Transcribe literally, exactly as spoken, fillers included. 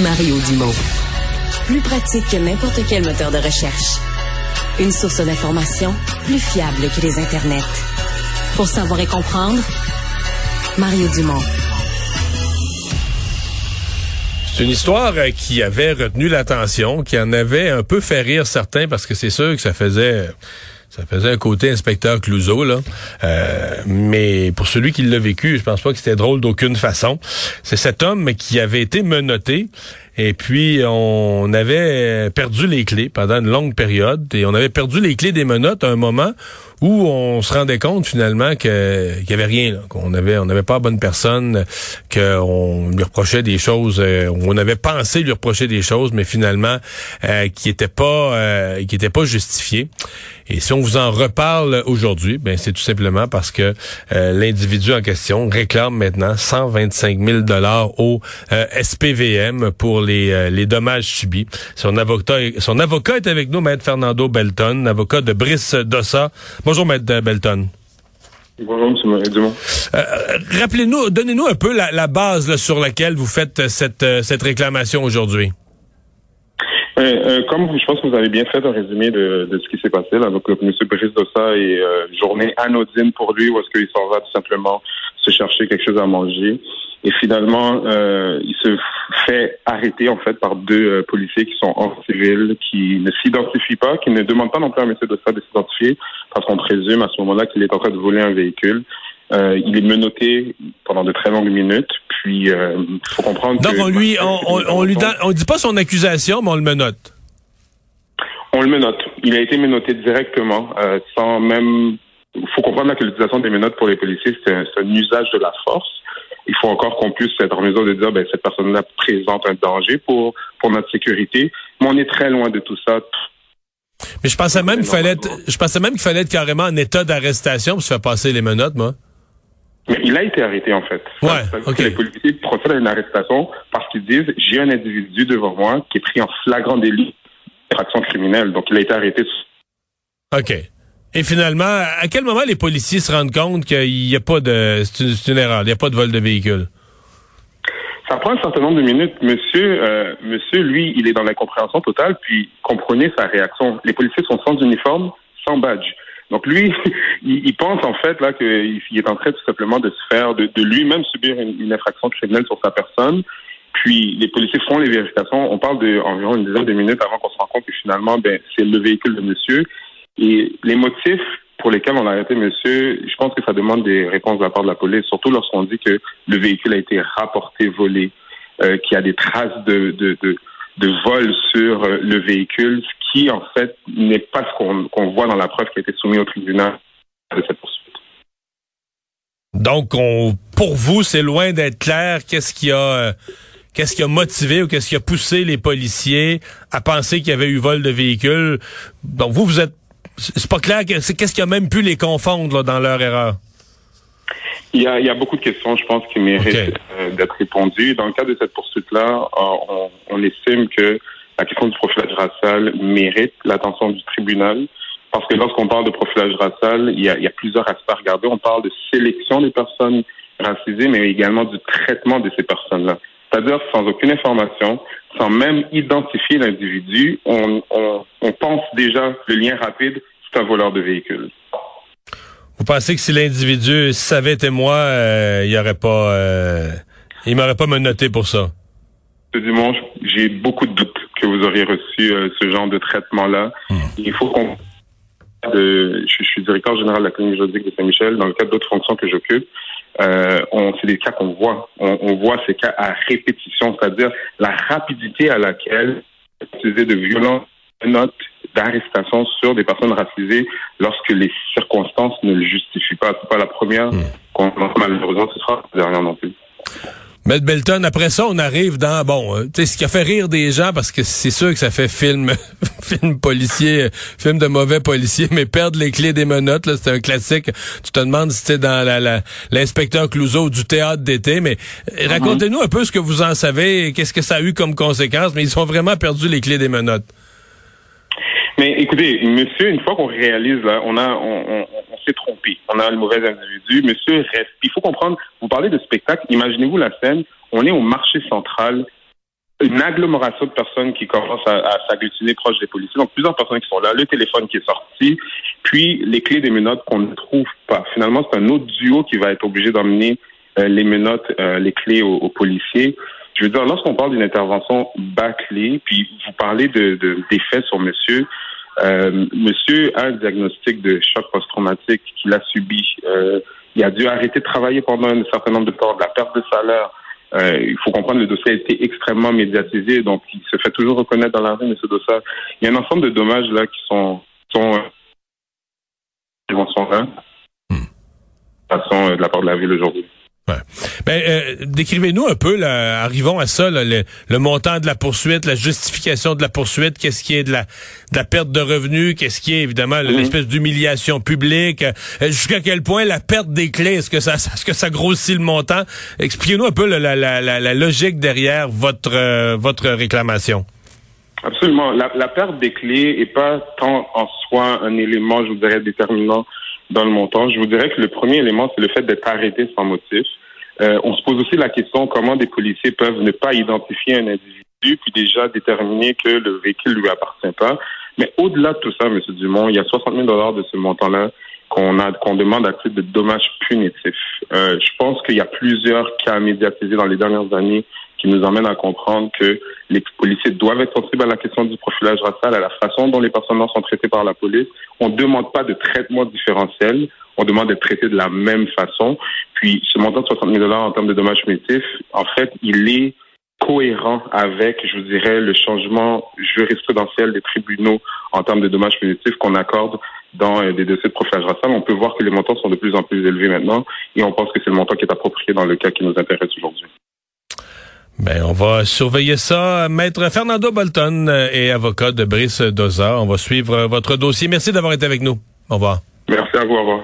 Mario Dumont. Plus pratique que n'importe quel moteur de recherche. Une source d'information plus fiable que les internets. Pour savoir et comprendre, Mario Dumont. C'est une histoire qui avait retenu l'attention, qui en avait un peu fait rire certains, parce que c'est sûr que ça faisait... Ça faisait un côté inspecteur Clouseau, là. Euh, mais pour celui qui l'a vécu, je pense pas que c'était drôle d'aucune façon. C'est cet homme qui avait été menotté. Et puis, on avait perdu les clés pendant une longue période. Et on avait perdu les clés des menottes à un moment où on se rendait compte, finalement, que, qu'il y avait rien, là. Qu'on avait, on n'avait pas la bonne personne, qu'on lui reprochait des choses, euh, on avait pensé lui reprocher des choses, mais finalement, euh, qui n'étaient pas, euh, qui n'étaient pas justifiées. Et si on vous en reparle aujourd'hui, ben, c'est tout simplement parce que euh, l'individu en question réclame maintenant cent vingt-cinq mille dollars au euh, S P V M pour Les, euh, les dommages subis. Son avocat, son avocat est avec nous, Maître Fernando Belton, avocat de Brice Dossa. Bonjour, Maître Belton. Bonjour, M. Dumont. Euh, rappelez-nous, donnez-nous un peu la, la base là, sur laquelle vous faites cette, cette réclamation aujourd'hui. Oui, euh, comme je pense que vous avez bien fait un résumé de, de ce qui s'est passé, là, donc M. Brice Dossa est euh, journée anodine pour lui, où est-ce qu'il s'en va tout simplement se chercher quelque chose à manger. Et finalement, euh, il se fait arrêter en fait par deux euh, policiers qui sont hors civil, qui ne s'identifient pas, qui ne demandent pas non plus à M. Dossa de s'identifier, parce qu'on présume à ce moment-là qu'il est en train de voler un véhicule. Euh, il est menotté pendant de très longues minutes, puis il euh, faut comprendre non, que... Non, on lui, on, on, on lui donne, on dit pas son accusation, mais on le menotte. On le menotte. Il a été menotté directement, euh, sans même... Il faut comprendre que l'utilisation des menottes pour les policiers, c'est un, c'est un usage de la force. Il faut encore qu'on puisse être en mesure de dire ben cette personne-là présente un danger pour pour notre sécurité, mais on est très loin de tout ça. Mais je pensais même qu'il fallait être, je pensais même qu'il fallait être carrément en état d'arrestation pour se faire passer les menottes, moi. Mais il a été arrêté en fait. Ouais, ça, ça, okay. Les policiers procèdent à une arrestation parce qu'ils disent j'ai un individu devant moi qui est pris en flagrant délit d'infraction criminelle, donc il a été arrêté. Ok. Et finalement, à quel moment les policiers se rendent compte qu'il n'y a pas de... C'est une, c'est une erreur, il n'y a pas de vol de véhicule? Ça prend un certain nombre de minutes. Monsieur, euh, monsieur, lui, il est dans l'incompréhension totale, puis comprenez sa réaction. Les policiers sont sans uniforme, sans badge. Donc lui, il, il pense en fait là qu'il il est en train tout simplement de se faire, de, de lui-même subir une, une infraction criminelle sur sa personne. Puis les policiers font les vérifications. On parle d'environ une dizaine de minutes avant qu'on se rende compte que finalement, ben, c'est le véhicule de monsieur. Et les motifs pour lesquels on a arrêté monsieur, je pense que ça demande des réponses de la part de la police, surtout lorsqu'on dit que le véhicule a été rapporté volé, euh, qu'il y a des traces de, de, de, de vol sur euh, le véhicule, ce qui, en fait, n'est pas ce qu'on, qu'on voit dans la preuve qui a été soumise au tribunal de cette poursuite. Donc, on, pour vous, c'est loin d'être clair qu'est-ce qui a, euh, qu'est-ce qui a motivé ou qu'est-ce qui a poussé les policiers à penser qu'il y avait eu vol de véhicule. Donc, vous, vous êtes C'est pas clair, que, c'est, qu'est-ce qui a même pu les confondre là, dans leur erreur? Il y, a, il y a beaucoup de questions, je pense, qui méritent okay. euh, d'être répondues. Dans le cadre de cette poursuite-là, on, on estime que la question du profilage racial mérite l'attention du tribunal, parce que lorsqu'on parle de profilage racial, il y a, il y a plusieurs aspects à regarder. On parle de sélection des personnes racisées, mais également du traitement de ces personnes-là. C'est-à-dire, sans aucune information, sans même identifier l'individu, on, on, on pense déjà le lien rapide, c'est un voleur de véhicule. Vous pensez que si l'individu savait témoin, euh, il aurait pas, euh, il m'aurait pas menotté pour ça? Ce dimanche, j'ai beaucoup de doutes que vous auriez reçu euh, ce genre de traitement-là. Mmh. Il faut qu'on... Euh, je, je suis directeur général de la clinique juridique de Saint-Michel, dans le cadre d'autres fonctions que j'occupe. Euh, on, c'est des cas qu'on voit. On, on voit ces cas à répétition, c'est-à-dire la rapidité à laquelle utiliser de violentes notes d'arrestation sur des personnes racisées lorsque les circonstances ne le justifient pas. C'est pas la première qu'on entend malheureusement, ce sera la dernière non plus. Mais Belton, après ça, on arrive dans, bon, tu sais, ce qui a fait rire des gens, parce que c'est sûr que ça fait film, film policier, film de mauvais policier, mais perdre les clés des menottes, là, c'est un classique. Tu te demandes si t'es dans la, la, l'inspecteur Clouseau du théâtre d'été, mais mm-hmm. racontez-nous un peu ce que vous en savez, qu'est-ce que ça a eu comme conséquence, mais ils ont vraiment perdu les clés des menottes. Mais écoutez, monsieur, une fois qu'on réalise, là, on a, on, on, on s'est trompé. On a le mauvais individu. Monsieur reste. Il faut comprendre, vous parlez de spectacle. Imaginez-vous la scène. On est au marché central une agglomération de personnes qui commencent à, à s'agglutiner proche des policiers. Donc, plusieurs personnes qui sont là, le téléphone qui est sorti, puis les clés des menottes qu'on ne trouve pas. Finalement, c'est un autre duo qui va être obligé d'emmener euh, les menottes, euh, les clés aux, aux policiers. Je veux dire, lorsqu'on parle d'une intervention bâclée, puis vous parlez de, de, des faits sur monsieur, euh, monsieur a un diagnostic de choc post-traumatique qu'il a subi. Euh, il a dû arrêter de travailler pendant un certain nombre de temps, de la perte de salaire. Euh, il faut comprendre, le dossier a été extrêmement médiatisé, donc il se fait toujours reconnaître dans la rue, M. Dossa. Il y a un ensemble de dommages là qui sont sont qui vont s'en faire de la part de la ville aujourd'hui. Ouais. Ben, euh, décrivez-nous un peu, là, arrivons à ça, là, le, le montant de la poursuite, la justification de la poursuite, qu'est-ce qui est de la, de la perte de revenus, qu'est-ce qui est évidemment mm-hmm. l'espèce d'humiliation publique, euh, jusqu'à quel point la perte des clés, est-ce que ça, est-ce que ça grossit le montant? Expliquez-nous un peu là, la, la, la, la logique derrière votre, euh, votre réclamation. Absolument. La, la perte des clés n'est pas tant en soi un élément, je vous dirais, déterminant dans le montant. Je vous dirais que le premier élément, c'est le fait d'être arrêté sans motif. Euh, on se pose aussi la question comment des policiers peuvent ne pas identifier un individu puis déjà déterminer que le véhicule lui appartient pas. Mais au-delà de tout ça, M. Dumont, il y a soixante mille dollars de ce montant-là qu'on a, qu'on demande à titre de dommages punitifs. Euh, je pense qu'il y a plusieurs cas médiatisés dans les dernières années qui nous emmènent à comprendre que les policiers doivent être sensibles à la question du profilage racial, à la façon dont les personnes noires sont traitées par la police. On ne demande pas de traitement différentiel. On demande d'être traité de la même façon. Puis, ce montant de soixante mille dollars en termes de dommages punitifs, en fait, il est cohérent avec, je vous dirais, le changement jurisprudentiel des tribunaux en termes de dommages punitifs qu'on accorde dans des dossiers de profilage racial. On peut voir que les montants sont de plus en plus élevés maintenant et on pense que c'est le montant qui est approprié dans le cas qui nous intéresse aujourd'hui. Ben, on va surveiller ça. Maître Fernando Belton est avocat de Brice Dossa. On va suivre votre dossier. Merci d'avoir été avec nous. Au revoir. Merci à vous. Au revoir.